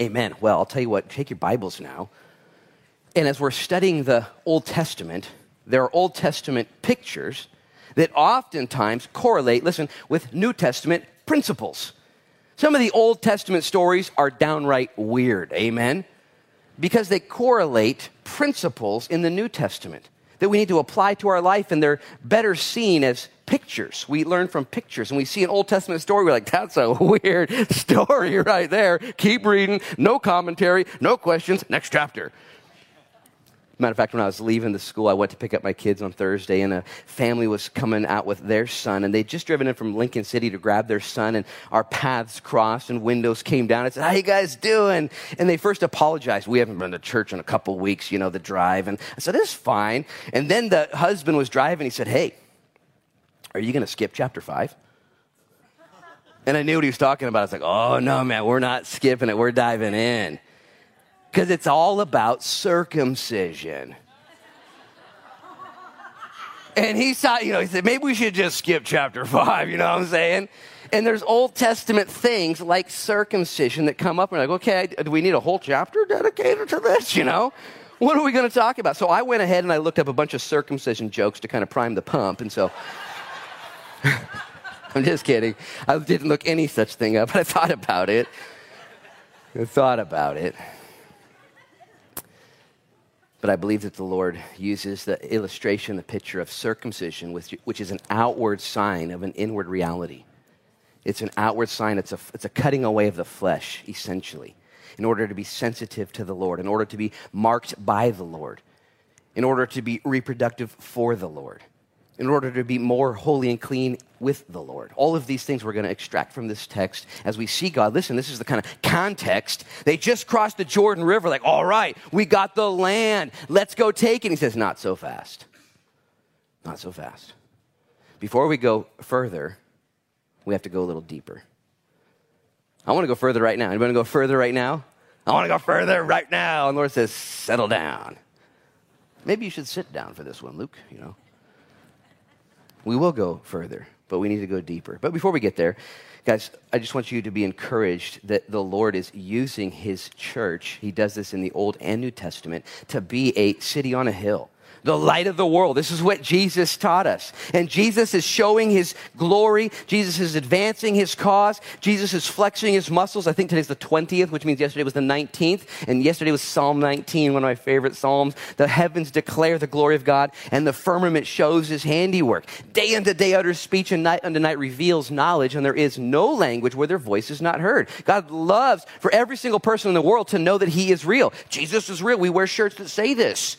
Amen. Well, I'll tell you what, take your Bibles now. And as we're studying the Old Testament, there are Old Testament pictures that oftentimes correlate, listen, with New Testament principles. Some of the Old Testament stories are downright weird, amen, because they correlate principles in the New Testament that we need to apply to our life, and they're better seen as pictures. We learn from pictures, and we see an Old Testament story, we're like, that's a weird story right there. Keep reading, no commentary, no questions, next chapter. Matter of fact, when I was leaving the school, I went to pick up my kids on Thursday, and a family was coming out with their son, and they'd just driven in from Lincoln City to grab their son, and our paths crossed, and windows came down. I said, how you guys doing? And they first apologized. We haven't been to church in a couple weeks, you know, the drive. And I said, it's fine. And then the husband was driving. He said, hey, are you going to skip chapter 5? And I knew what he was talking about. I was like, oh, no, man, we're not skipping it. We're diving in. Because it's all about circumcision. And he saw, you know, he said, maybe we should just skip chapter 5, you know what I'm saying? And there's Old Testament things like circumcision that come up, and we're like, okay, do we need a whole chapter dedicated to this, you know? What are we going to talk about? So I went ahead and I looked up a bunch of circumcision jokes to kind of prime the pump, and so... I'm just kidding. I didn't look any such thing up, but I thought about it. But I believe that the Lord uses the illustration, the picture of circumcision, which is an outward sign of an inward reality. It's an outward sign. It's a cutting away of the flesh, essentially, in order to be sensitive to the Lord, in order to be marked by the Lord, in order to be reproductive for the Lord, in order to be more holy and clean with the Lord. All of these things we're going to extract from this text as we see God. Listen, this is the kind of context. They just crossed the Jordan River, like, all right, we got the land. Let's go take it. He says, not so fast. Not so fast. Before we go further, we have to go a little deeper. I want to go further right now. Anybody want to go further right now? I want to go further right now. And the Lord says, settle down. Maybe you should sit down for this one, Luke, you know. We will go further, but we need to go deeper. But before we get there, guys, I just want you to be encouraged that the Lord is using his church. He does this in the Old and New Testament to be a city on a hill, the light of the world. This is what Jesus taught us. And Jesus is showing his glory. Jesus is advancing his cause. Jesus is flexing his muscles. I think today's the 20th, which means yesterday was the 19th. And yesterday was Psalm 19, one of my favorite Psalms. The heavens declare the glory of God, and the firmament shows his handiwork. Day unto day utters speech, and night unto night reveals knowledge. And there is no language where their voice is not heard. God loves for every single person in the world to know that he is real. Jesus is real. We wear shirts that say this.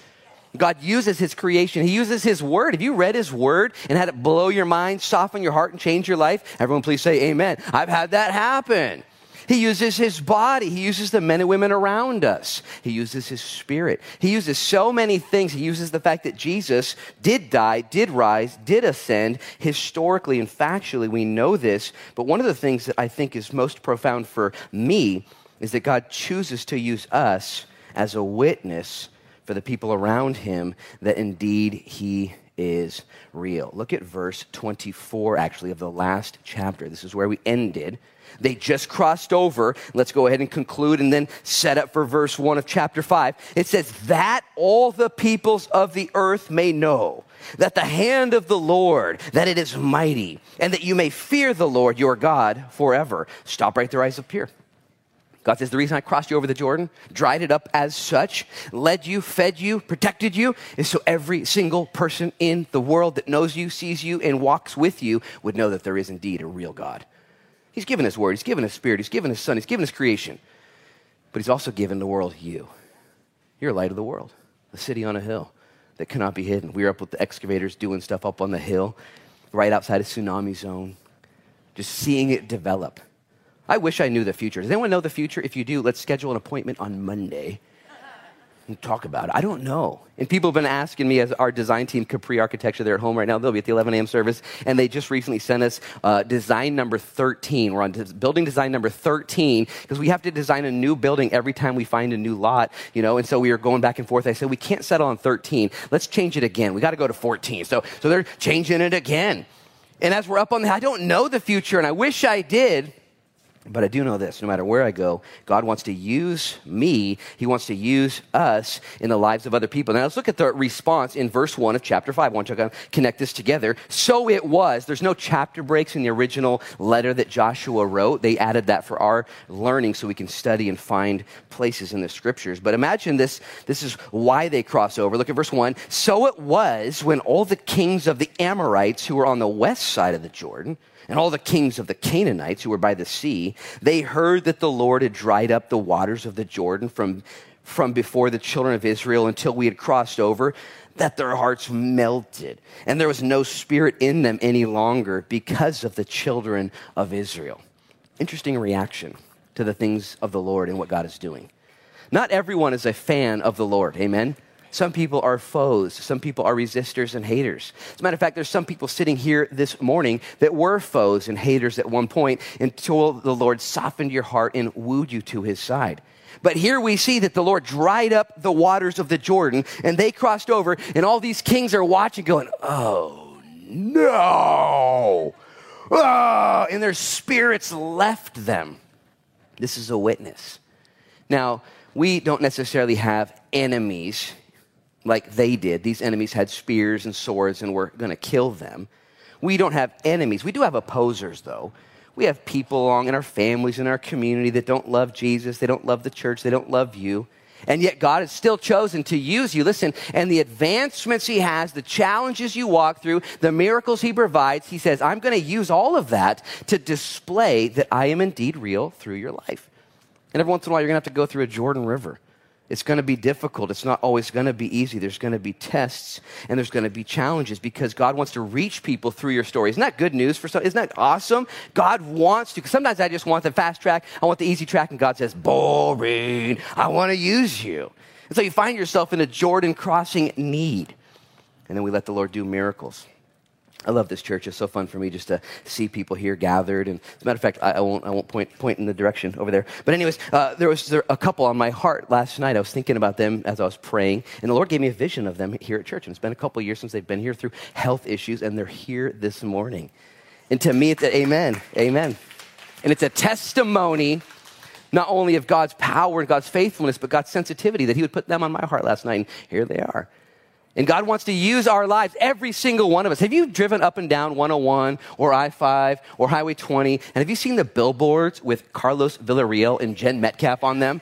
God uses his creation. He uses his word. Have you read his word and had it blow your mind, soften your heart, and change your life? Everyone please say amen. I've had that happen. He uses his body. He uses the men and women around us. He uses his spirit. He uses so many things. He uses the fact that Jesus did die, did rise, did ascend. Historically and factually, we know this. But one of the things that I think is most profound for me is that God chooses to use us as a witness for the people around him, that indeed he is real. Look at verse 24, actually, of the last chapter. This is where we ended. They just crossed over. Let's go ahead and conclude and then set up for verse 1 of chapter 5. It says, that all the peoples of the earth may know that the hand of the Lord, that it is mighty, and that you may fear the Lord your God forever. Stop right there, eyes up here. God says, the reason I crossed you over the Jordan, dried it up as such, led you, fed you, protected you, is so every single person in the world that knows you, sees you, and walks with you would know that there is indeed a real God. He's given his word. He's given his spirit. He's given his son. He's given his creation. But he's also given the world you. You're a light of the world, a city on a hill that cannot be hidden. We were up with the excavators doing stuff up on the hill right outside of tsunami zone, just seeing it develop. I wish I knew the future. Does anyone know the future? If you do, let's schedule an appointment on Monday and talk about it. I don't know. And people have been asking me, as our design team, Capri Architecture, they're at home right now. They'll be at the 11 a.m. service. And they just recently sent us design number 13. We're on building design number 13 because we have to design a new building every time we find a new lot, you know. And so we were going back and forth. I said, we can't settle on 13. Let's change it again. We got to go to 14. So they're changing it again. And as we're up on the, I don't know the future, and I wish I did. But I do know this, no matter where I go, God wants to use me. He wants to use us in the lives of other people. Now let's look at the response in verse 1 of chapter 5. I want you to connect this together. So it was. There's no chapter breaks in the original letter that Joshua wrote. They added that for our learning so we can study and find places in the scriptures. But imagine this. This is why they cross over. Look at verse 1. So it was when all the kings of the Amorites who were on the west side of the Jordan, and all the kings of the Canaanites who were by the sea, they heard that the Lord had dried up the waters of the Jordan from before the children of Israel until we had crossed over, that their hearts melted, and there was no spirit in them any longer because of the children of Israel. Interesting reaction to the things of the Lord and what God is doing. Not everyone is a fan of the Lord, amen? Some people are foes. Some people are resistors and haters. As a matter of fact, there's some people sitting here this morning that were foes and haters at one point until the Lord softened your heart and wooed you to his side. But here we see that the Lord dried up the waters of the Jordan and they crossed over, and all these kings are watching going, oh no, oh, and their spirits left them. This is a witness. Now, we don't necessarily have enemies like they did. These enemies had spears and swords and were going to kill them. We don't have enemies. We do have opposers, though. We have people along in our families, in our community that don't love Jesus. They don't love the church. They don't love you. And yet God has still chosen to use you. Listen, and the advancements he has, the challenges you walk through, the miracles he provides, he says, I'm going to use all of that to display that I am indeed real through your life. And every once in a while, you're going to have to go through a Jordan River. It's going to be difficult. It's not always going to be easy. There's going to be tests and there's going to be challenges because God wants to reach people through your story. Isn't that good news for some? Isn't that awesome? God wants to. Because sometimes I just want the fast track. I want the easy track. And God says, boring. I want to use you. And so you find yourself in a Jordan crossing need. And then we let the Lord do miracles. I love this church. It's so fun for me just to see people here gathered. And as a matter of fact, I won't point in the direction over there. But anyways, there was a couple on my heart last night. I was thinking about them as I was praying. And the Lord gave me a vision of them here at church. And it's been a couple years since they've been here through health issues. And they're here this morning. And to me, it's an amen. Amen. And it's a testimony not only of God's power and God's faithfulness, but God's sensitivity that he would put them on my heart last night. And here they are. And God wants to use our lives, every single one of us. Have you driven up and down 101 or I-5 or Highway 20? And have you seen the billboards with Carlos Villarreal and Jen Metcalf on them?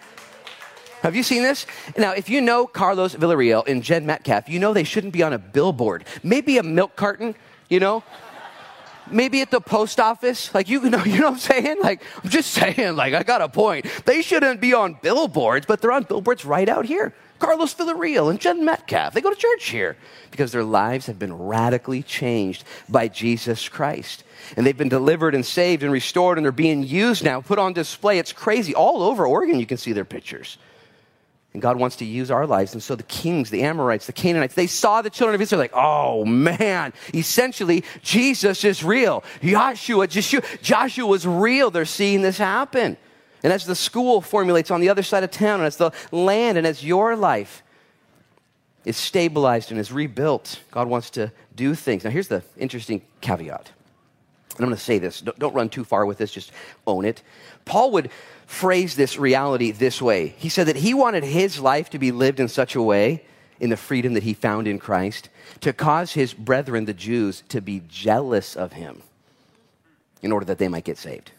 Have you seen this? Now, if you know Carlos Villarreal and Jen Metcalf, you know they shouldn't be on a billboard. Maybe a milk carton, you know? Maybe at the post office, like, you know what I'm saying? Like, I'm just saying, like, I got a point. They shouldn't be on billboards, but they're on billboards right out here. Carlos Villarreal and Jen Metcalf, they go to church here because their lives have been radically changed by Jesus Christ. And they've been delivered and saved and restored, and they're being used now, put on display. It's crazy. All over Oregon, you can see their pictures. And God wants to use our lives. And so the kings, the Amorites, the Canaanites, they saw the children of Israel like, oh man, essentially Jesus is real. Joshua was real. They're seeing this happen. And as the school formulates on the other side of town, and as the land, and as your life is stabilized and is rebuilt, God wants to do things. Now, here's the interesting caveat. And I'm going to say this. Don't run too far with this. Just own it. Paul would phrase this reality this way. He said that he wanted his life to be lived in such a way, in the freedom that he found in Christ, to cause his brethren, the Jews, to be jealous of him in order that they might get saved.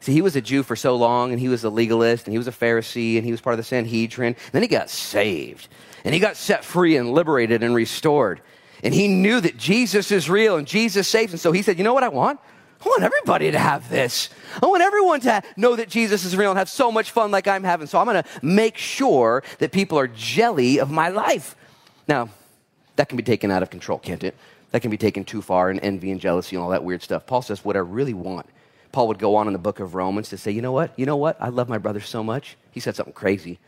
See, he was a Jew for so long, and he was a legalist, and he was a Pharisee, and he was part of the Sanhedrin. And then he got saved, and he got set free and liberated and restored. And he knew that Jesus is real, and Jesus saves. And so he said, you know what I want? I want everybody to have this. I want everyone to know that Jesus is real and have so much fun like I'm having. So I'm going to make sure that people are jelly of my life. Now, that can be taken out of control, can't it? That can be taken too far, and envy and jealousy and all that weird stuff. Paul says, what I really want. Paul would go on in the book of Romans to say, you know what? I love my brother so much. He said something crazy,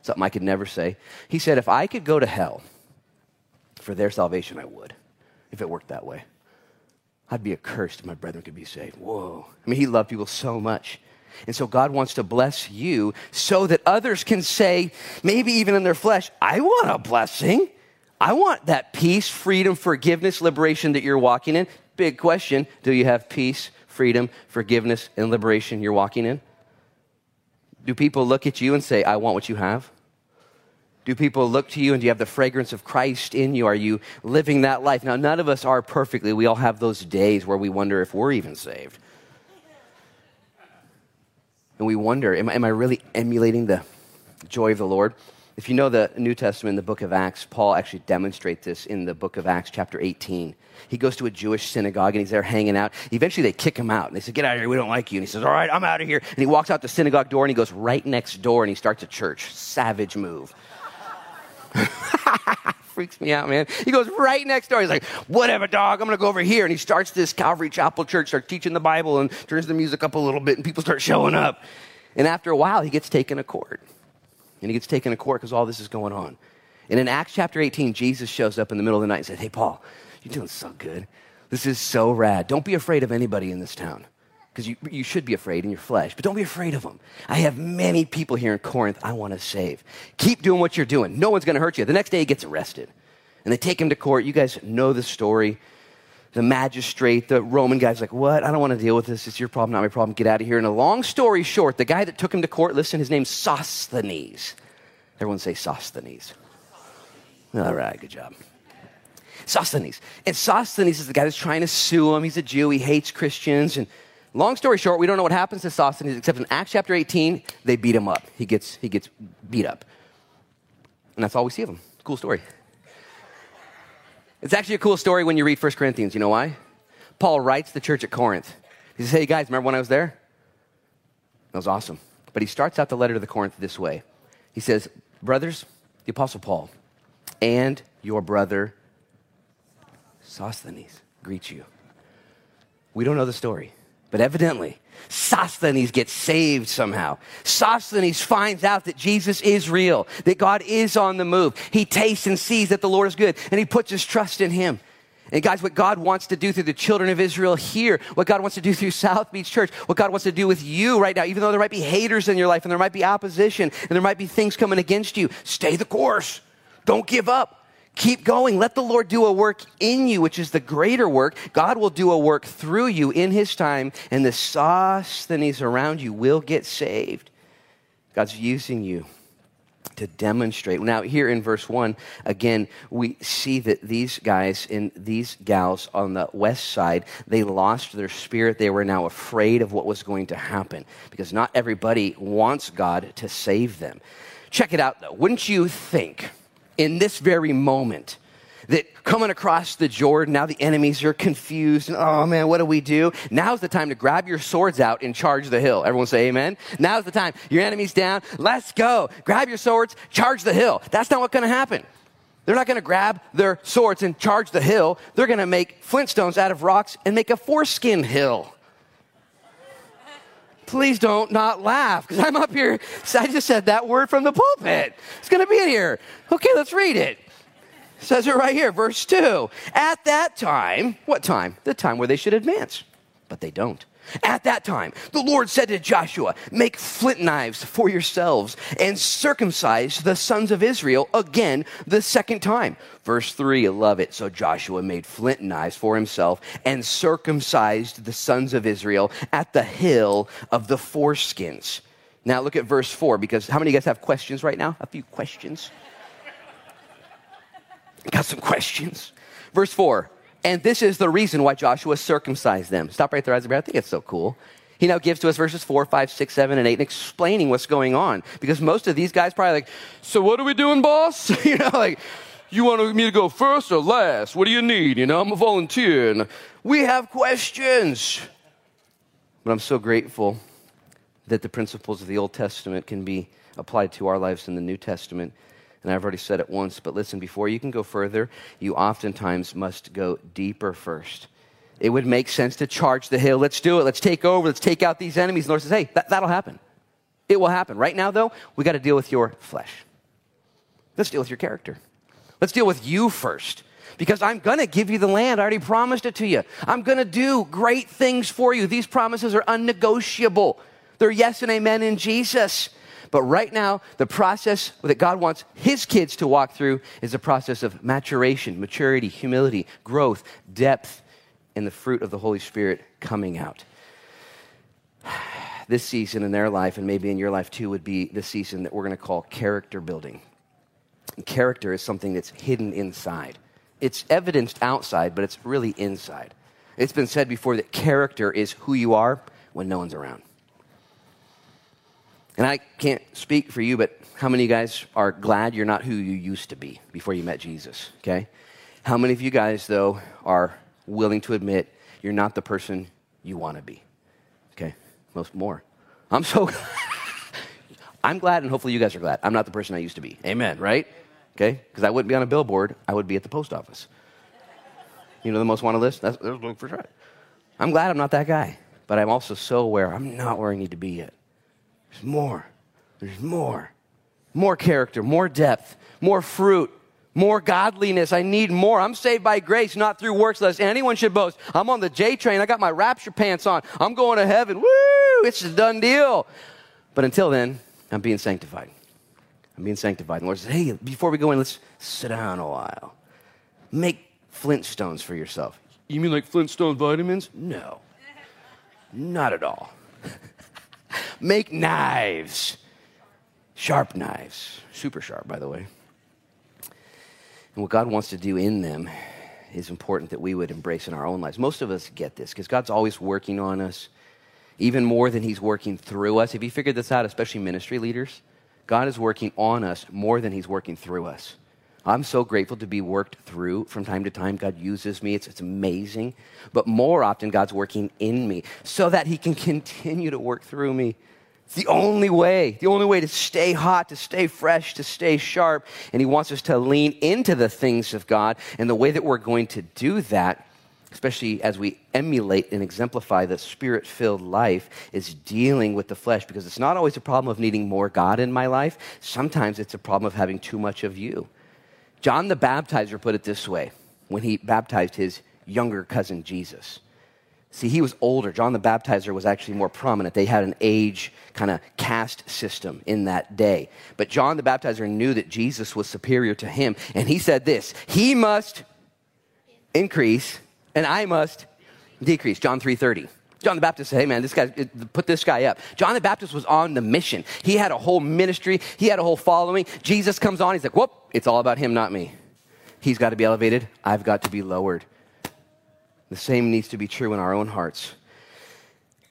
something I could never say. He said, if I could go to hell for their salvation, I would, if it worked that way. I'd be accursed if my brethren could be saved. Whoa. I mean, he loved people so much. And so God wants to bless you so that others can say, maybe even in their flesh, I want a blessing. I want that peace, freedom, forgiveness, liberation that you're walking in. Big question, do you have peace, freedom, forgiveness, and liberation you're walking in? Do people look at you and say, I want what you have? Do people look to you and do you have the fragrance of Christ in you? Are you living that life? Now, none of us are perfectly. We all have those days where we wonder if we're even saved. And we wonder, am I really emulating the joy of the Lord? If you know the New Testament, the book of Acts, Paul actually demonstrates this in the book of Acts, chapter 18. He goes to a Jewish synagogue, and he's there hanging out. Eventually, they kick him out, and they say, get out of here, we don't like you. And he says, all right, I'm out of here. And he walks out the synagogue door, and he goes right next door, and he starts a church. Savage move. Freaks me out, man. He goes right next door. He's like, whatever, dog, I'm going to go over here. And he starts this Calvary Chapel church, starts teaching the Bible, and turns the music up a little bit, and people start showing up. And after a while, he gets taken to court. And he gets taken to court because all this is going on. And in Acts chapter 18, Jesus shows up in the middle of the night and says, hey, Paul, you're doing so good. This is so rad. Don't be afraid of anybody in this town because you should be afraid in your flesh, but don't be afraid of them. I have many people here in Corinth I want to save. Keep doing what you're doing. No one's going to hurt you. The next day he gets arrested and they take him to court. You guys know the story. The magistrate, the Roman guy's like, what? I don't want to deal with this. It's your problem, not my problem. Get out of here. And a long story short, the guy that took him to court, listen, his name's Sosthenes. Everyone say Sosthenes. All right, good job. Sosthenes. And Sosthenes is the guy that's trying to sue him. He's a Jew. He hates Christians. And long story short, we don't know what happens to Sosthenes, except in Acts chapter 18, they beat him up. He gets beat up. And that's all we see of him. Cool story. It's actually a cool story when you read 1 Corinthians. You know why? Paul writes the church at Corinth. He says, hey, guys, remember when I was there? That was awesome. But he starts out the letter to the Corinth this way. He says, brothers, the Apostle Paul and your brother Sosthenes greet you. We don't know the story, but evidently Sosthenes gets saved somehow. Sosthenes finds out that Jesus is real, that God is on the move. He tastes and sees that the Lord is good, and he puts his trust in him. And guys, what God wants to do through the children of Israel here, what God wants to do through South Beach Church, what God wants to do with you right now, even though there might be haters in your life, and there might be opposition, and there might be things coming against you, stay the course. Don't give up. Keep going. Let the Lord do a work in you, which is the greater work. God will do a work through you in his time, and the Sosthenes around you will get saved. God's using you to demonstrate. Now, here in verse 1, again, we see that these guys and these gals on the west side, they lost their spirit. They were now afraid of what was going to happen because not everybody wants God to save them. Check it out, though. Wouldn't you think, in this very moment, that coming across the Jordan, now the enemies are confused. And, oh, man, what do we do? Now's the time to grab your swords out and charge the hill. Everyone say amen. Now's the time. Your enemy's down. Let's go. Grab your swords. Charge the hill. That's not what's going to happen. They're not going to grab their swords and charge the hill. They're going to make flintstones out of rocks and make a foreskin hill. Please don't not laugh, because I'm up here. I just said that word from the pulpit. It's going to be in here. Okay, let's read it. It says it right here, verse 2. At that time, what time? The time where they should advance, but they don't. At that time, the Lord said to Joshua, make flint knives for yourselves and circumcise the sons of Israel again the second time. Verse 3, I love it. So Joshua made flint knives for himself and circumcised the sons of Israel at the hill of the foreskins. Now look at verse 4, because how many of you guys have questions right now? A few questions. Got some questions. Verse 4. And this is the reason why Joshua circumcised them. Stop right there, Isaiah. I think it's so cool. He now gives to us verses 4, 5, 6, 7, and 8, and explaining what's going on. Because most of these guys probably like, so what are we doing, boss? You know, like, you want me to go first or last? What do you need? You know, I'm a volunteer. And we have questions. But I'm so grateful that the principles of the Old Testament can be applied to our lives in the New Testament. And I've already said it once, but listen, before you can go further, you oftentimes must go deeper first. It would make sense to charge the hill. Let's do it. Let's take over. Let's take out these enemies. And the Lord says, hey, that'll happen. It will happen. Right now, though, we got to deal with your flesh. Let's deal with your character. Let's deal with you first. Because I'm going to give you the land. I already promised it to you. I'm going to do great things for you. These promises are unnegotiable. They're yes and amen in Jesus. But right now, the process that God wants his kids to walk through is a process of maturation, maturity, humility, growth, depth, and the fruit of the Holy Spirit coming out. this season in their life, and maybe in your life too, would be the season that we're going to call character building. And character is something that's hidden inside. It's evidenced outside, but it's really inside. It's been said before that character is who you are when no one's around. And I can't speak for you, but how many of you guys are glad you're not who you used to be before you met Jesus, okay? How many of you guys, though, are willing to admit you're not the person you want to be? Okay, more. I'm glad, and hopefully you guys are glad. I'm not the person I used to be. Amen, right? Okay, because I wouldn't be on a billboard. I would be at the post office. You know the most wanted list? That's looking for sure. I'm glad I'm not that guy, but I'm also so aware I'm not where I need to be yet. There's more. There's more. More character, more depth, more fruit, more godliness. I need more. I'm saved by grace, not through works, lest anyone should boast. I'm on the J train. I got my rapture pants on. I'm going to heaven. Woo! It's a done deal. But until then, I'm being sanctified. I'm being sanctified. And the Lord says, hey, before we go in, let's sit down a while. Make Flintstones for yourself. You mean like Flintstone vitamins? No. Not at all. Make knives, sharp knives, super sharp, by the way. And what God wants to do in them is important that we would embrace in our own lives. Most of us get this because God's always working on us, even more than he's working through us. Have you figured this out, especially ministry leaders? God is working on us more than he's working through us. I'm so grateful to be worked through from time to time. God uses me. It's amazing. But more often, God's working in me so that he can continue to work through me. It's the only way to stay hot, to stay fresh, to stay sharp. And he wants us to lean into the things of God. And the way that we're going to do that, especially as we emulate and exemplify the spirit-filled life, is dealing with the flesh, because it's not always a problem of needing more God in my life. Sometimes it's a problem of having too much of you. John the Baptizer put it this way when he baptized his younger cousin Jesus. See, he was older. John the Baptizer was actually more prominent. They had an age kind of caste system in that day. But John the Baptizer knew that Jesus was superior to him. And he said this, he must increase and I must decrease. John 3:30. John the Baptist said, hey man, this guy, put this guy up. John the Baptist was on the mission. He had a whole ministry. He had a whole following. Jesus comes on. He's like, whoop. It's all about him, not me. He's got to be elevated. I've got to be lowered. The same needs to be true in our own hearts.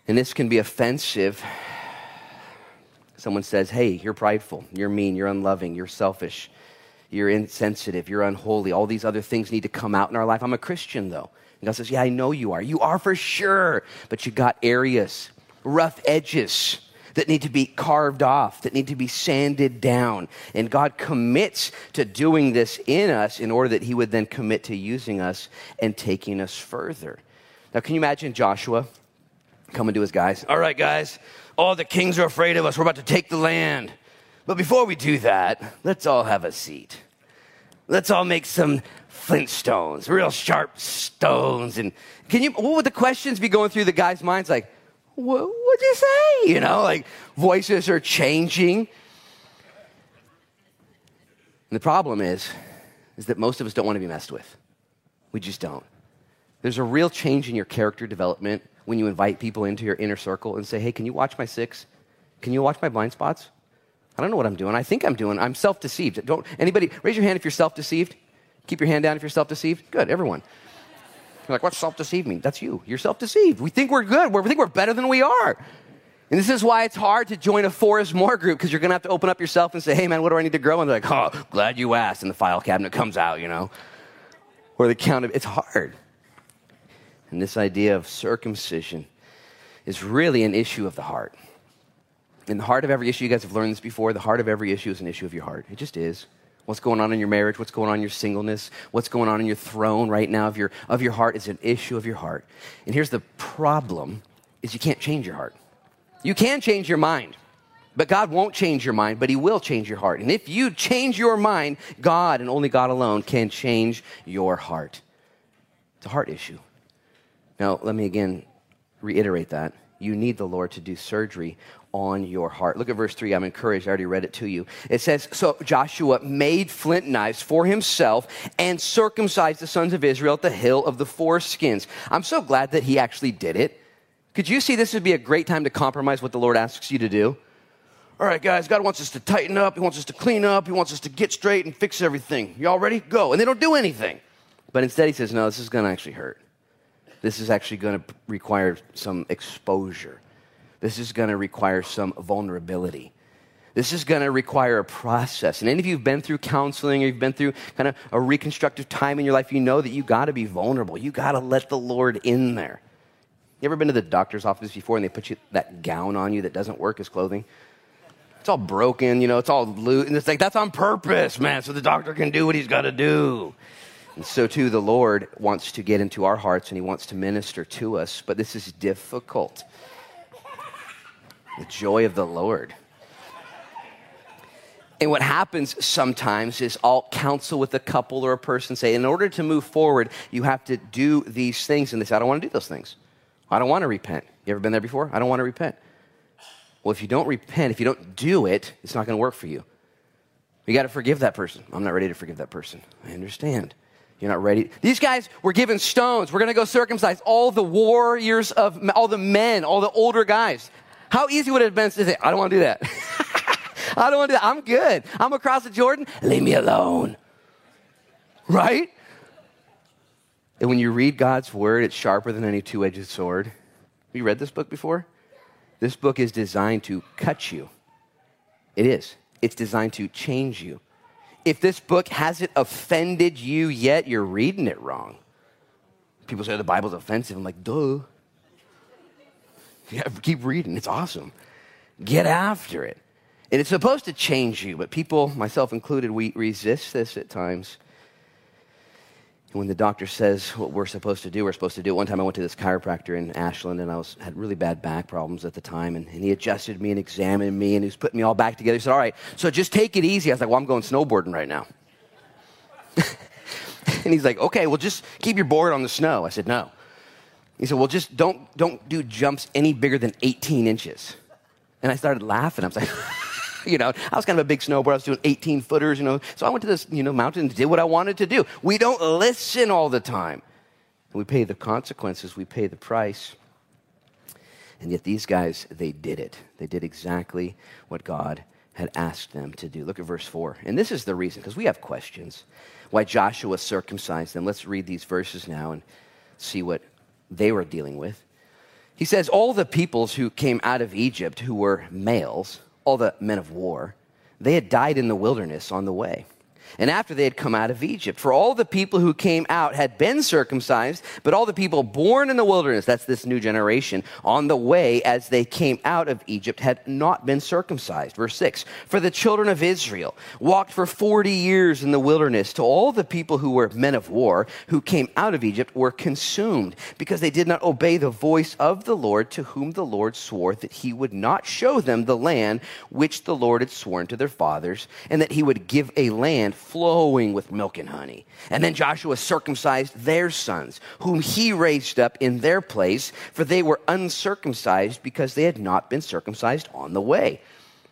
And this can be offensive. Someone says, hey, you're prideful. You're mean. You're unloving. You're selfish. You're insensitive. You're unholy. All these other things need to come out in our life. I'm a Christian, though. And God says, yeah, I know you are. You are for sure. But you got areas, rough edges that need to be carved off, that need to be sanded down. And God commits to doing this in us in order that he would then commit to using us and taking us further. Now, can you imagine Joshua coming to his guys? All right, guys, all the kings are afraid of us. We're about to take the land. But before we do that, let's all have a seat. Let's all make some Flintstones, real sharp stones. And what would the questions be going through the guys' minds like, what'd you say? You know, like voices are changing. And the problem is that most of us don't want to be messed with. We just don't. There's a real change in your character development when you invite people into your inner circle and say, hey, can you watch my six? Can you watch my blind spots? I don't know what I'm doing. I think I'm doing. I'm self-deceived. Don't anybody, raise your hand if you're self-deceived. Keep your hand down if you're self-deceived. Good, everyone. You're like, what's self-deceived mean? That's you. You're self-deceived. We think we're good. We think we're better than we are. And this is why it's hard to join a Forrest More group, because you're going to have to open up yourself and say, hey, man, what do I need to grow? And they're like, oh, glad you asked. And the file cabinet comes out, you know. Or the count of, it's hard. And this idea of circumcision is really an issue of the heart. And the heart of every issue, you guys have learned this before, the heart of every issue is an issue of your heart. It just is. What's going on in your marriage, what's going on in your singleness, what's going on in your throne right now of your heart is an issue of your heart. And here's the problem, is you can't change your heart. You can change your mind, but God won't change your mind, but he will change your heart. And if you change your mind, God and only God alone can change your heart. It's a heart issue. Now, let me again reiterate that. You need the Lord to do surgery on your heart. Look at verse 3. I'm encouraged. I already read it to you. It says, so Joshua made flint knives for himself and circumcised the sons of Israel at the hill of the foreskins. I'm so glad that he actually did it, Could you see this would be a great time to compromise what the Lord asks you to do? All right, guys, God wants us to tighten up. He wants us to clean up. He wants us to get straight and fix everything. Y'all ready? Go. And they don't do anything. But instead he says, no, this is going to actually hurt. This is actually going to require some exposure. This is going to require some vulnerability. This is going to require a process. And any of you who've been through counseling or you've been through kind of a reconstructive time in your life, you know that you got to be vulnerable. You got to let the Lord in there. You ever been to the doctor's office before and they put you that gown on you that doesn't work as clothing? It's all broken, you know, it's all loose. And it's like, that's on purpose, man, so the doctor can do what he's got to do. And so too, the Lord wants to get into our hearts and he wants to minister to us, but this is difficult. The joy of the Lord. And what happens sometimes is I'll counsel with a couple or a person, say, in order to move forward, you have to do these things. And they say, I don't want to do those things. I don't want to repent. You ever been there before? I don't want to repent. Well, if you don't repent, if you don't do it, it's not going to work for you. You got to forgive that person. I'm not ready to forgive that person. I understand. You're not ready. These guys were given stones. We're going to go circumcise all the warriors, of all the men, all the older guys. How easy would it have been to say, I don't want to do that. I don't want to do that. I'm good. I'm across the Jordan. Leave me alone. Right? And when you read God's word, it's sharper than any two-edged sword. Have you read this book before? This book is designed to cut you. It is. It's designed to change you. If this book hasn't offended you yet, you're reading it wrong. People say, oh, the Bible's offensive. I'm like, duh. Yeah, keep reading. It's awesome. Get after it. And it's supposed to change you, but people, myself included, we resist this at times. And when the doctor says what we're supposed to do, we're supposed to do it. One time I went to this chiropractor in Ashland, and I had really bad back problems at the time, and he adjusted me and examined me, and he was putting me all back together. He said, all right, so just take it easy. I was like, well, I'm going snowboarding right now. And he's like, okay, well, just keep your board on the snow. I said, no. He said, well, just don't do jumps any bigger than 18 inches. And I started laughing. I was like, you know, I was kind of a big snowboarder. I was doing 18-footers, you know. So I went to this, you know, mountain and did what I wanted to do. We don't listen all the time. And we pay the consequences. We pay the price. And yet these guys, they did it. They did exactly what God had asked them to do. Look at verse 4. And this is the reason, because we have questions, why Joshua circumcised them. Let's read these verses now and see what they were dealing with. He says, all the peoples who came out of Egypt who were males, all the men of war, they had died in the wilderness on the way. And after they had come out of Egypt, for all the people who came out had been circumcised, but all the people born in the wilderness, that's this new generation, on the way as they came out of Egypt had not been circumcised. Verse 6, for the children of Israel walked for 40 years in the wilderness till all the people who were men of war who came out of Egypt were consumed because they did not obey the voice of the Lord to whom the Lord swore that he would not show them the land which the Lord had sworn to their fathers and that he would give a land flowing with milk and honey. And then Joshua circumcised their sons, whom he raised up in their place, for they were uncircumcised because they had not been circumcised on the way.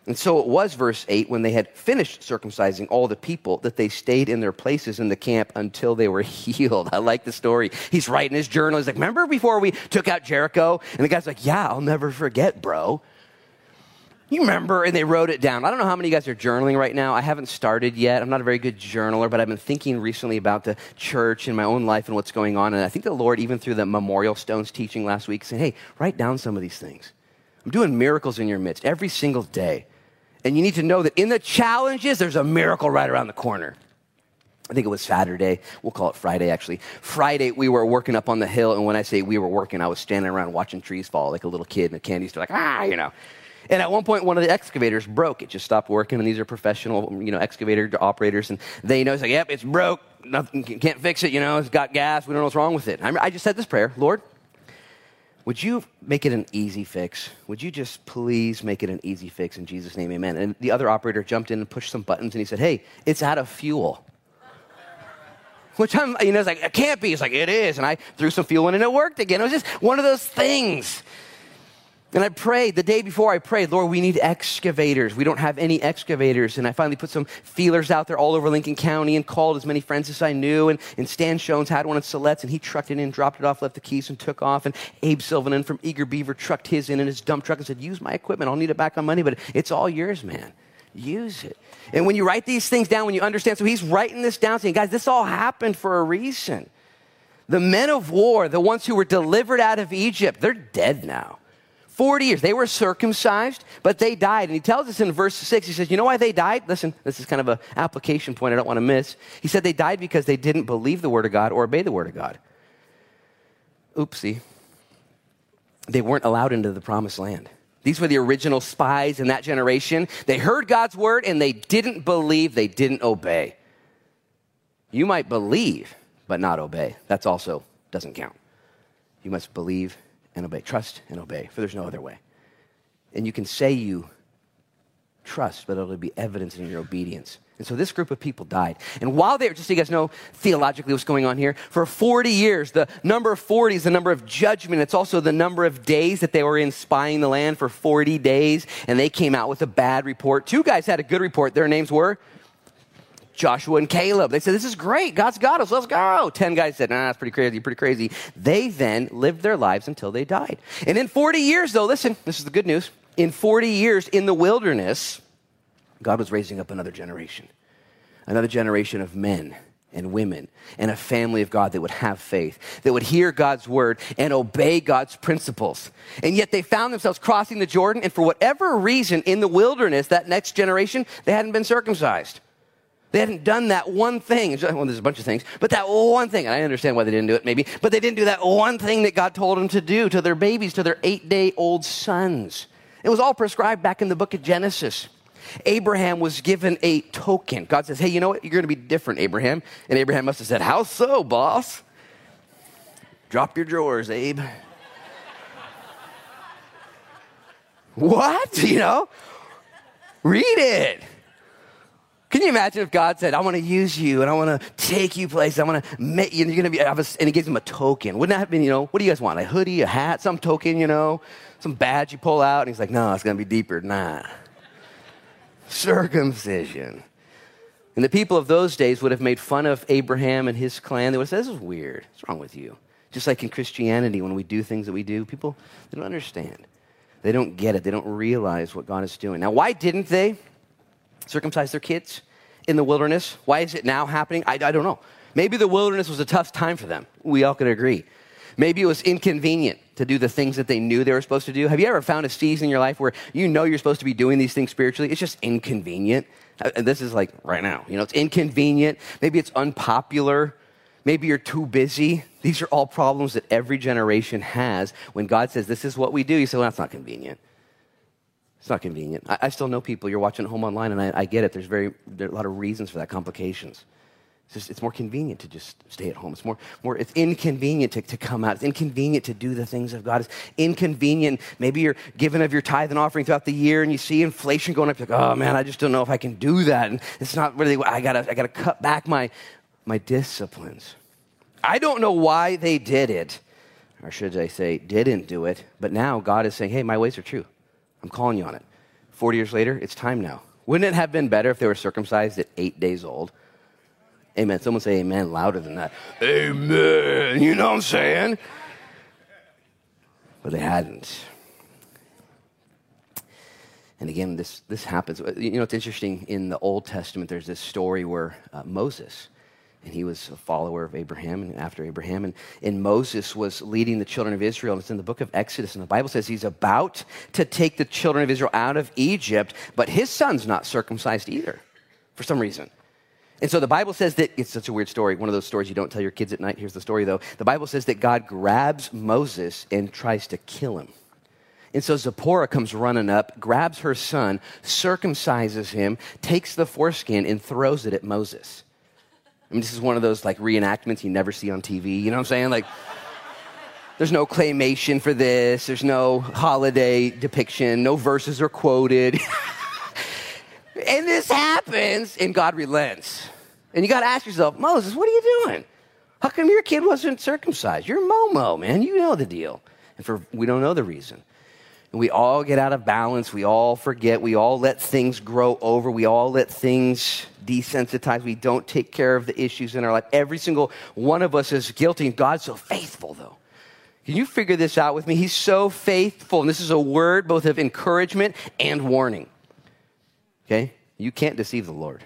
And so it was, verse 8, when they had finished circumcising all the people, that they stayed in their places in the camp until they were healed. I like the story. He's writing his journal. He's like, remember before we took out Jericho? And the guy's like, yeah, I'll never forget, bro. You remember, and they wrote it down. I don't know how many of you guys are journaling right now. I haven't started yet. I'm not a very good journaler, but I've been thinking recently about the church and my own life and what's going on. And I think the Lord, even through the memorial stones teaching last week, said, hey, write down some of these things. I'm doing miracles in your midst every single day. And you need to know that in the challenges, there's a miracle right around the corner. I think it was Saturday. We'll call it Friday, actually. Friday, we were working up on the hill. And when I say we were working, I was standing around watching trees fall like a little kid in a candy store, like, ah, you know. And at one point, one of the excavators broke. It just stopped working. And these are professional, you know, excavator operators. And they know, it's like, yep, it's broke. Nothing, can't fix it. You know, it's got gas. We don't know what's wrong with it. I just said this prayer. Lord, would you make it an easy fix? Would you just please make it an easy fix? In Jesus' name, amen. And the other operator jumped in and pushed some buttons. And he said, hey, it's out of fuel. Which I'm, you know, it's like, it can't be. It's like, it is. And I threw some fuel in and it worked again. It was just one of those things. And I prayed, the day before I prayed, Lord, we need excavators. We don't have any excavators. And I finally put some feelers out there all over Lincoln County and called as many friends as I knew. And Stan Shones had one at Siletz, and he trucked it in, dropped it off, left the keys, and took off. And Abe Sylvanen from Eager Beaver trucked his in his dump truck and said, use my equipment. I'll need it back on Monday, but it's all yours, man. Use it. And when you write these things down, when you understand, so he's writing this down saying, guys, this all happened for a reason. The men of war, the ones who were delivered out of Egypt, they're dead now. 40 years. They were circumcised, but they died. And he tells us in verse 6, he says, you know why they died? Listen, this is kind of an application point I don't want to miss. He said they died because they didn't believe the word of God or obey the word of God. Oopsie. They weren't allowed into the promised land. These were the original spies in that generation. They heard God's word and they didn't believe, they didn't obey. You might believe, but not obey. That's also doesn't count. You must believe and obey. Trust and obey, for there's no other way. And you can say you trust, but it'll be evidence in your obedience. And so this group of people died. And while they were, just so you guys know theologically what's going on here, for 40 years, the number 40 is the number of judgment. It's also the number of days that they were in spying the land for 40 days, and they came out with a bad report. Two guys had a good report. Their names were Joshua and Caleb. They said, this is great. God's got us. Let's go. 10 guys said, nah, that's pretty crazy, pretty crazy. They then lived their lives until they died. And in 40 years, though, listen, this is the good news. In 40 years in the wilderness, God was raising up another generation of men and women and a family of God that would have faith, that would hear God's word and obey God's principles. And yet they found themselves crossing the Jordan, and for whatever reason in the wilderness, that next generation, they hadn't been circumcised. They hadn't done that one thing. Well, there's a bunch of things, but that one thing, and I understand why they didn't do it maybe, but they didn't do that one thing that God told them to do to their babies, to their 8-day-old sons. It was all prescribed back in the book of Genesis. Abraham was given a token. God says, hey, you know what? You're going to be different, Abraham. And Abraham must have said, how so, boss? Drop your drawers, Abe. What? You know? Read it. Can you imagine if God said, I want to use you and I want to take you places. I want to make you, and you're going to be, and he gives him a token. Wouldn't that have been, you know, what do you guys want? A hoodie, a hat, some token, you know, some badge you pull out. And he's like, no, it's going to be deeper than that. Circumcision. And the people of those days would have made fun of Abraham and his clan. They would have said, this is weird. What's wrong with you? Just like in Christianity, when we do things that we do, people, they don't understand. They don't get it. They don't realize what God is doing. Now, why didn't they circumcise their kids in the wilderness? Why is it now happening? I don't know. Maybe the wilderness was a tough time for them. We all could agree. Maybe it was inconvenient to do the things that they knew they were supposed to do. Have you ever found a season in your life where you know you're supposed to be doing these things spiritually? It's just inconvenient. This is like right now. You know, it's inconvenient. Maybe it's unpopular. Maybe you're too busy. These are all problems that every generation has. When God says, this is what we do, you say, well, that's not convenient. It's not convenient. I still know people. You're watching at home online, and I get it. There are a lot of reasons for that, complications. It's more convenient to just stay at home. It's inconvenient to come out. It's inconvenient to do the things of God. It's inconvenient. Maybe you're giving of your tithe and offering throughout the year, and you see inflation going up. You're like, oh man, I just don't know if I can do that. And it's not really. I gotta cut back my disciplines. I don't know why they did it, or should I say, didn't do it. But now God is saying, hey, my ways are true. I'm calling you on it. 40 years later, it's time now. Wouldn't it have been better if they were circumcised at 8 days old? Amen. Someone say amen louder than that. Amen. You know what I'm saying? But they hadn't. And again, this happens. You know, it's interesting. In the Old Testament, there's this story where Moses, and he was a follower of Abraham and after Abraham. And Moses was leading the children of Israel. And it's in the book of Exodus. And the Bible says he's about to take the children of Israel out of Egypt, but his son's not circumcised either for some reason. And so the Bible says that, it's such a weird story, one of those stories you don't tell your kids at night. Here's the story, though. The Bible says that God grabs Moses and tries to kill him. And so Zipporah comes running up, grabs her son, circumcises him, takes the foreskin, and throws it at Moses. I mean, this is one of those, like, reenactments you never see on TV. You know what I'm saying? Like, there's no claymation for this. There's no holiday depiction. No verses are quoted. And this happens, and God relents. And you got to ask yourself, Moses, what are you doing? How come your kid wasn't circumcised? You're Momo, man. You know the deal. And we don't know the reason. And we all get out of balance. We all forget. We all let things grow over. We all let things desensitize. We don't take care of the issues in our life. Every single one of us is guilty. And God's so faithful, though. Can you figure this out with me? He's so faithful. And this is a word both of encouragement and warning. Okay? You can't deceive the Lord.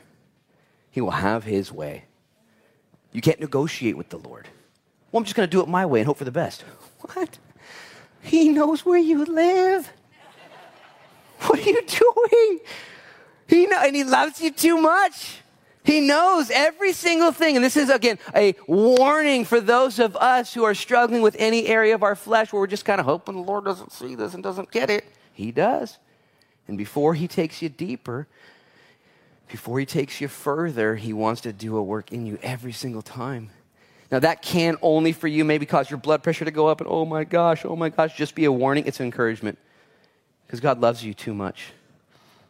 He will have his way. You can't negotiate with the Lord. Well, I'm just going to do it my way and hope for the best. What? He knows where you live. What are you doing? And he loves you too much. He knows every single thing. And this is, again, a warning for those of us who are struggling with any area of our flesh where we're just kind of hoping the Lord doesn't see this and doesn't get it. He does. And before he takes you deeper, before he takes you further, he wants to do a work in you every single time. Now, that can only for you maybe cause your blood pressure to go up and, oh, my gosh, just be a warning. It's an encouragement because God loves you too much.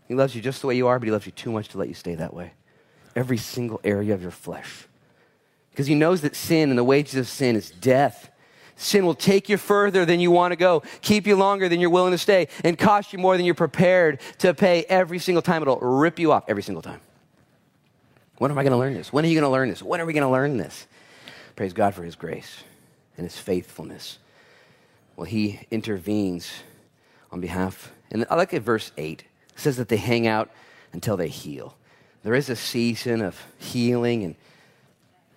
He loves you just the way you are, but he loves you too much to let you stay that way. Every single area of your flesh. Because he knows that sin and the wages of sin is death. Sin will take you further than you want to go, keep you longer than you're willing to stay, and cost you more than you're prepared to pay every single time. It'll rip you off every single time. When am I going to learn this? When are you going to learn this? When are we going to learn this? Praise God for his grace and his faithfulness. Well, he intervenes on behalf. And I like at verse 8. It says that they hang out until they heal. There is a season of healing and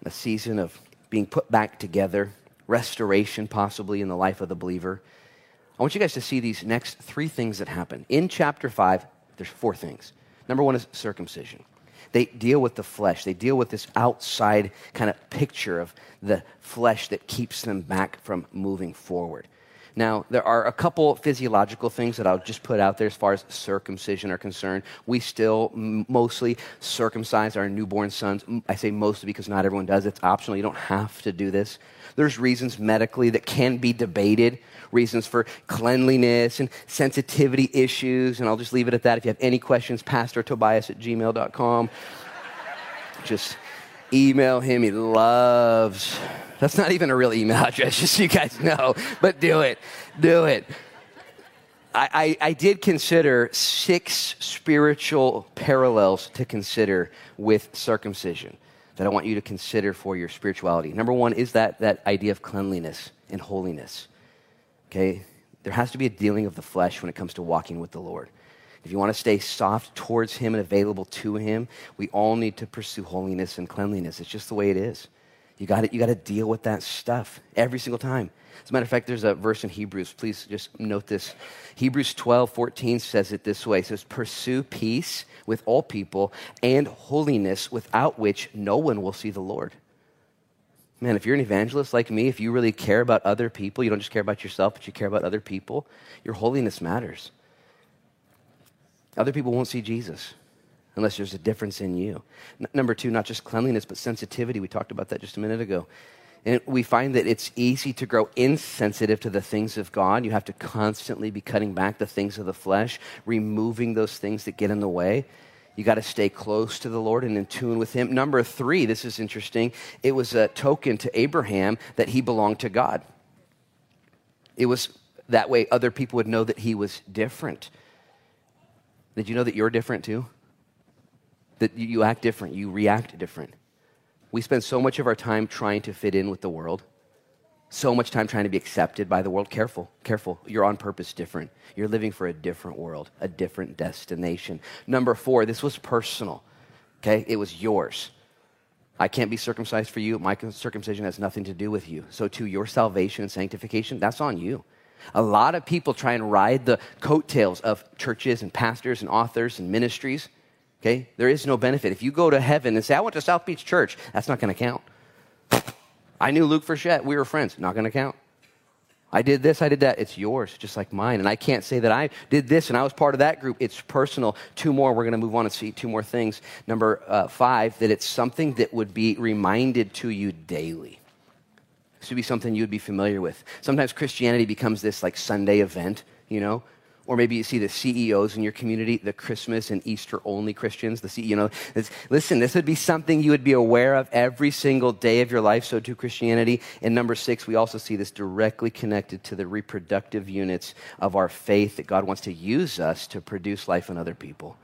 a season of being put back together, restoration possibly in the life of the believer. I want you guys to see these next three things that happen. In chapter 5, there's four things. Number one is circumcision. They deal with the flesh. They deal with this outside kind of picture of the flesh that keeps them back from moving forward. Now, there are a couple physiological things that I'll just put out there as far as circumcision are concerned. We still mostly circumcise our newborn sons. I say mostly because not everyone does. It's optional. You don't have to do this. There's reasons medically that can be debated, reasons for cleanliness and sensitivity issues, and I'll just leave it at that. If you have any questions, pastortobias@gmail.com. Just email him. He loves. That's not even a real email address, just so you guys know, but do it. Do it. I did consider 6 spiritual parallels to consider with circumcision that I want you to consider for your spirituality. Number one is that idea of cleanliness and holiness, okay? There has to be a dealing of the flesh when it comes to walking with the Lord. If you want to stay soft towards him and available to him, we all need to pursue holiness and cleanliness. It's just the way it is. You got to deal with that stuff every single time. As a matter of fact, there's a verse in Hebrews. Please just note this. Hebrews 12:14 says it this way. It says, pursue peace with all people and holiness, without which no one will see the Lord. Man, if you're an evangelist like me, if you really care about other people, you don't just care about yourself, but you care about other people, your holiness matters. Other people won't see Jesus unless there's a difference in you. Number two, not just cleanliness, but sensitivity. We talked about that just a minute ago. And we find that it's easy to grow insensitive to the things of God. You have to constantly be cutting back the things of the flesh, removing those things that get in the way. You got to stay close to the Lord and in tune with him. Number three, this is interesting. It was a token to Abraham that he belonged to God. It was that way other people would know that he was different. Did you know that you're different too? That you act different, you react different. We spend so much of our time trying to fit in with the world, so much time trying to be accepted by the world. Careful, careful. You're on purpose different. You're living for a different world, a different destination. Number four, this was personal, okay? It was yours. I can't be circumcised for you. My circumcision has nothing to do with you. So too, your salvation and sanctification, that's on you. A lot of people try and ride the coattails of churches and pastors and authors and ministries. Okay, there is no benefit. If you go to heaven and say, I went to South Beach Church, that's not going to count. I knew Luke Frechette. We were friends. Not going to count. I did this, I did that. It's yours, just like mine. And I can't say that I did this and I was part of that group. It's personal. Two more. We're going to move on and see two more things. Number 5, that it's something that would be reminded to you daily. This would be something you would be familiar with. Sometimes Christianity becomes this like Sunday event, you know, Or maybe you see the CEOs in your community, the Christmas and Easter only Christians. Listen, this would be something you would be aware of every single day of your life. So too Christianity. And number 6, we also see this directly connected to the reproductive units of our faith that God wants to use us to produce life in other people.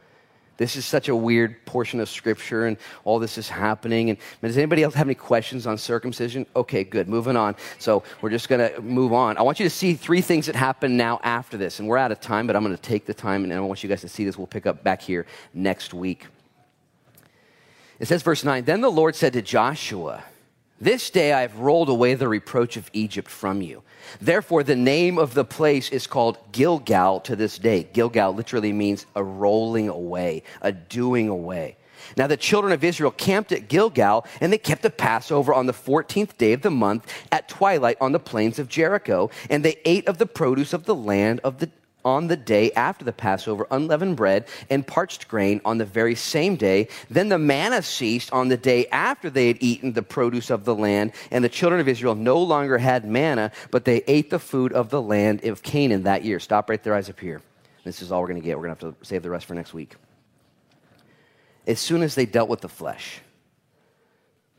This is such a weird portion of Scripture, and all this is happening. And does anybody else have any questions on circumcision? Okay, good, moving on. So we're just going to move on. I want you to see 3 things that happen now after this. And we're out of time, but I'm going to take the time, and I want you guys to see this. We'll pick up back here next week. It says, verse 9, "Then the Lord said to Joshua, 'This day I have rolled away the reproach of Egypt from you.' Therefore, the name of the place is called Gilgal to this day." Gilgal literally means a rolling away, a doing away. "Now the children of Israel camped at Gilgal, and they kept the Passover on the 14th day of the month at twilight on the plains of Jericho. And they ate of the produce of the land on the day after the Passover, unleavened bread and parched grain on the very same day. Then the manna ceased on the day after they had eaten the produce of the land, and the children of Israel no longer had manna, but they ate the food of the land of Canaan that year." Stop right there, eyes up here. This is all we're going to get. We're going to have to save the rest for next week. As soon as they dealt with the flesh,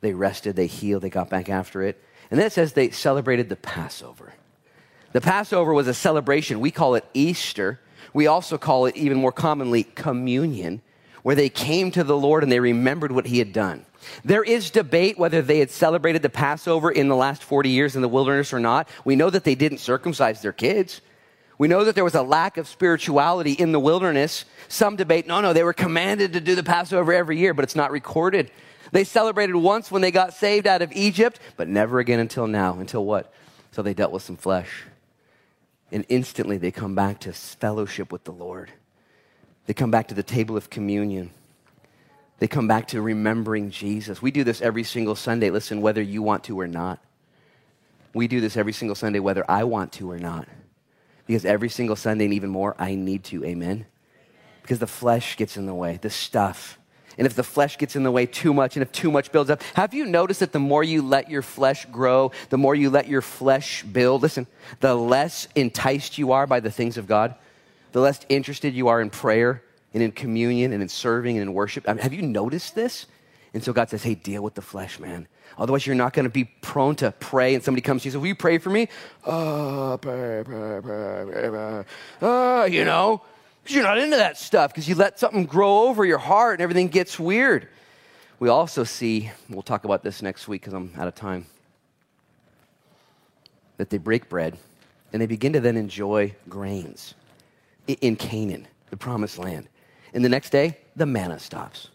they rested, they healed, they got back after it. And then it says they celebrated the Passover. The Passover was a celebration. We call it Easter. We also call it, even more commonly, communion, where they came to the Lord and they remembered what he had done. There is debate whether they had celebrated the Passover in the last 40 years in the wilderness or not. We know that they didn't circumcise their kids. We know that there was a lack of spirituality in the wilderness. Some debate, no, they were commanded to do the Passover every year, but it's not recorded. They celebrated once when they got saved out of Egypt, but never again until now. Until what? Until they dealt with some flesh. And instantly they come back to fellowship with the Lord. They come back to the table of communion. They come back to remembering Jesus. We do this every single Sunday. Listen, whether you want to or not. We do this every single Sunday, whether I want to or not. Because every single Sunday, and even more, I need to, amen? Because the flesh gets in the way, the stuff. And if the flesh gets in the way too much, and if too much builds up, have you noticed that the more you let your flesh grow, the more you let your flesh build, listen, the less enticed you are by the things of God, the less interested you are in prayer and in communion and in serving and in worship. I mean, have you noticed this? And so God says, hey, deal with the flesh, man. Otherwise, you're not going to be prone to pray. And somebody comes to you and says, will you pray for me? Pray. Because you're not into that stuff, because you let something grow over your heart and everything gets weird. We also see, we'll talk about this next week because I'm out of time, that they break bread and they begin to then enjoy grains in Canaan, the promised land. And the next day, the manna stops.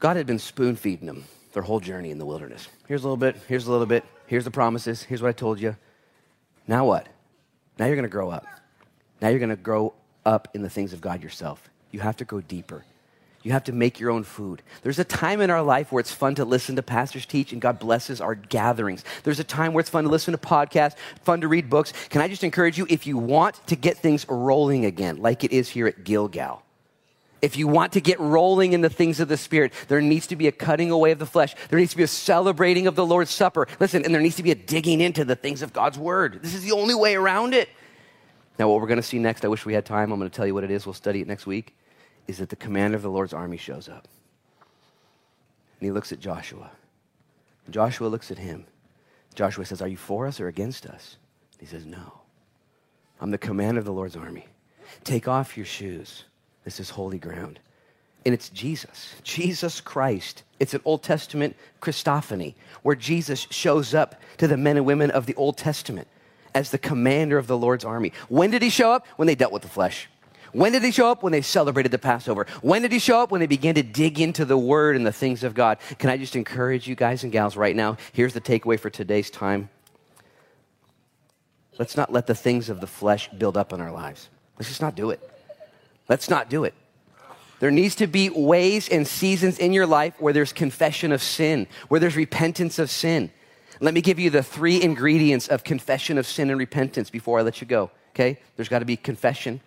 God had been spoon feeding them their whole journey in the wilderness. Here's a little bit, here's a little bit, here's the promises, here's what I told you. Now what? Now you're going to grow up. Now you're going to grow up in the things of God yourself. You have to go deeper. You have to make your own food. There's a time in our life where it's fun to listen to pastors teach, and God blesses our gatherings. There's a time where it's fun to listen to podcasts, fun to read books. Can I just encourage you, if you want to get things rolling again, like it is here at Gilgal, if you want to get rolling in the things of the Spirit, there needs to be a cutting away of the flesh. There needs to be a celebrating of the Lord's Supper. Listen, and there needs to be a digging into the things of God's Word. This is the only way around it. Now, what we're going to see next, I wish we had time. I'm going to tell you what it is. We'll study it next week, is that the commander of the Lord's army shows up. And he looks at Joshua. Joshua looks at him. Joshua says, are you for us or against us? He says, no. I'm the commander of the Lord's army. Take off your shoes. This is holy ground. And it's Jesus, Jesus Christ. It's an Old Testament Christophany where Jesus shows up to the men and women of the Old Testament as the commander of the Lord's army. When did he show up? When they dealt with the flesh. When did he show up? When they celebrated the Passover. When did he show up? When they began to dig into the Word and the things of God. Can I just encourage you guys and gals right now? Here's the takeaway for today's time. Let's not let the things of the flesh build up in our lives. Let's just not do it. Let's not do it. There needs to be ways and seasons in your life where there's confession of sin, where there's repentance of sin. Let me give you the 3 ingredients of confession of sin and repentance before I let you go, okay? There's got to be confession.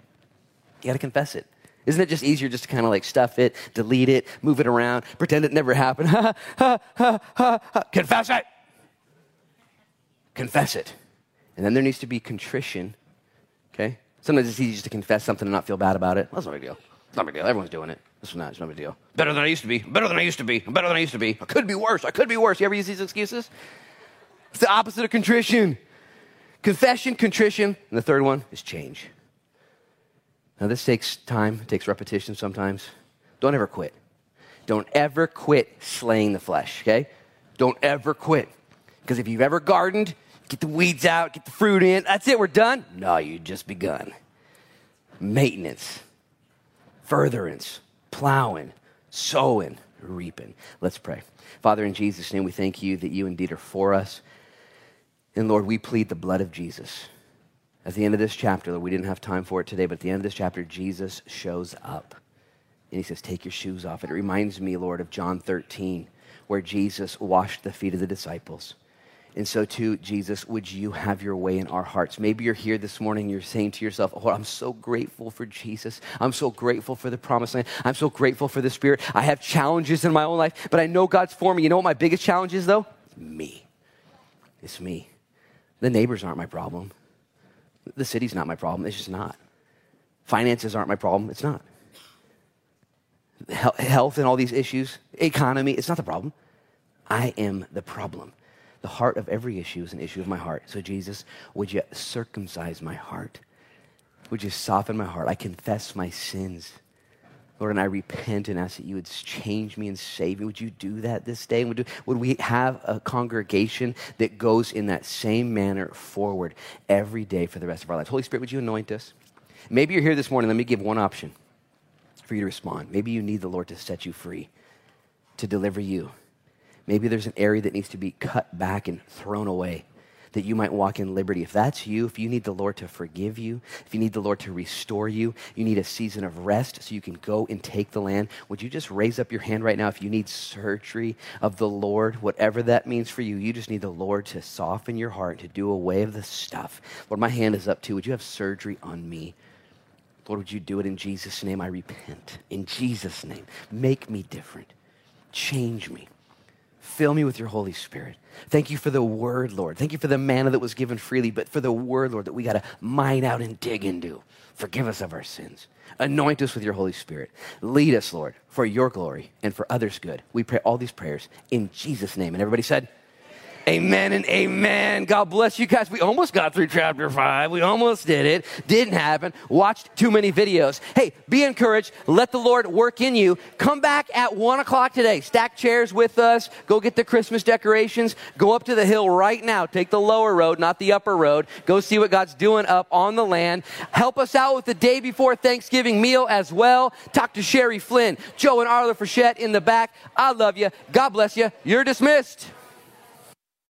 You got to confess it. Isn't it just easier just to kind of like stuff it, delete it, move it around, pretend it never happened? Confess it. Confess it. And then there needs to be contrition, okay? Sometimes it's easy just to confess something and not feel bad about it. Well, that's no big deal. It's no big deal. Everyone's doing it. It's not. It's no big deal. Better than I used to be. Better than I used to be. Better than I used to be. I could be worse. I could be worse. You ever use these excuses? It's the opposite of contrition. Confession, contrition, and the third one is change. Now, this takes time. It takes repetition sometimes. Don't ever quit. Don't ever quit slaying the flesh, okay? Don't ever quit. Because if you've ever gardened, get the weeds out, get the fruit in, that's it, we're done. No, you just begun. Maintenance, furtherance, plowing, sowing, reaping. Let's pray. Father, in Jesus' name, we thank you that you indeed are for us. And Lord, we plead the blood of Jesus. At the end of this chapter, Lord, we didn't have time for it today, but at the end of this chapter, Jesus shows up. And he says, take your shoes off. It reminds me, Lord, of John 13, where Jesus washed the feet of the disciples. And so too, Jesus, would you have your way in our hearts? Maybe you're here this morning, you're saying to yourself, oh, I'm so grateful for Jesus. I'm so grateful for the promised land. I'm so grateful for the Spirit. I have challenges in my own life, but I know God's for me. You know what my biggest challenge is, though? Me. It's me. The neighbors aren't my problem. The city's not my problem. It's just not. Finances aren't my problem. It's not. Health and all these issues, economy, it's not the problem. I am the problem. The heart of every issue is an issue of my heart. So Jesus, would you circumcise my heart? Would you soften my heart? I confess my sins. Lord, and I repent and ask that you would change me and save me. Would you do that this day? Would we have a congregation that goes in that same manner forward every day for the rest of our lives? Holy Spirit, would you anoint us? Maybe you're here this morning. Let me give one option for you to respond. Maybe you need the Lord to set you free, to deliver you. Maybe there's an area that needs to be cut back and thrown away, that you might walk in liberty. If that's you, if you need the Lord to forgive you, if you need the Lord to restore you, you need a season of rest so you can go and take the land, would you just raise up your hand right now if you need surgery of the Lord, whatever that means for you. You just need the Lord to soften your heart, to do away of the stuff. Lord, my hand is up too. Would you have surgery on me? Lord, would you do it in Jesus' name? I repent. In Jesus' name, make me different. Change me. Fill me with your Holy Spirit. Thank you for the word, Lord. Thank you for the manna that was given freely, but for the word, Lord, that we got to mine out and dig into. Forgive us of our sins. Anoint us with your Holy Spirit. Lead us, Lord, for your glory and for others' good. We pray all these prayers in Jesus' name. And everybody said, amen and amen. God bless you guys. We almost got through chapter 5. We almost did it. Didn't happen. Watched too many videos. Hey, be encouraged. Let the Lord work in you. Come back at 1 o'clock today. Stack chairs with us. Go get the Christmas decorations. Go up to the hill right now. Take the lower road, not the upper road. Go see what God's doing up on the land. Help us out with the day before Thanksgiving meal as well. Talk to Sherry Flynn, Joe and Arla Frechette in the back. I love you. God bless you. You're dismissed.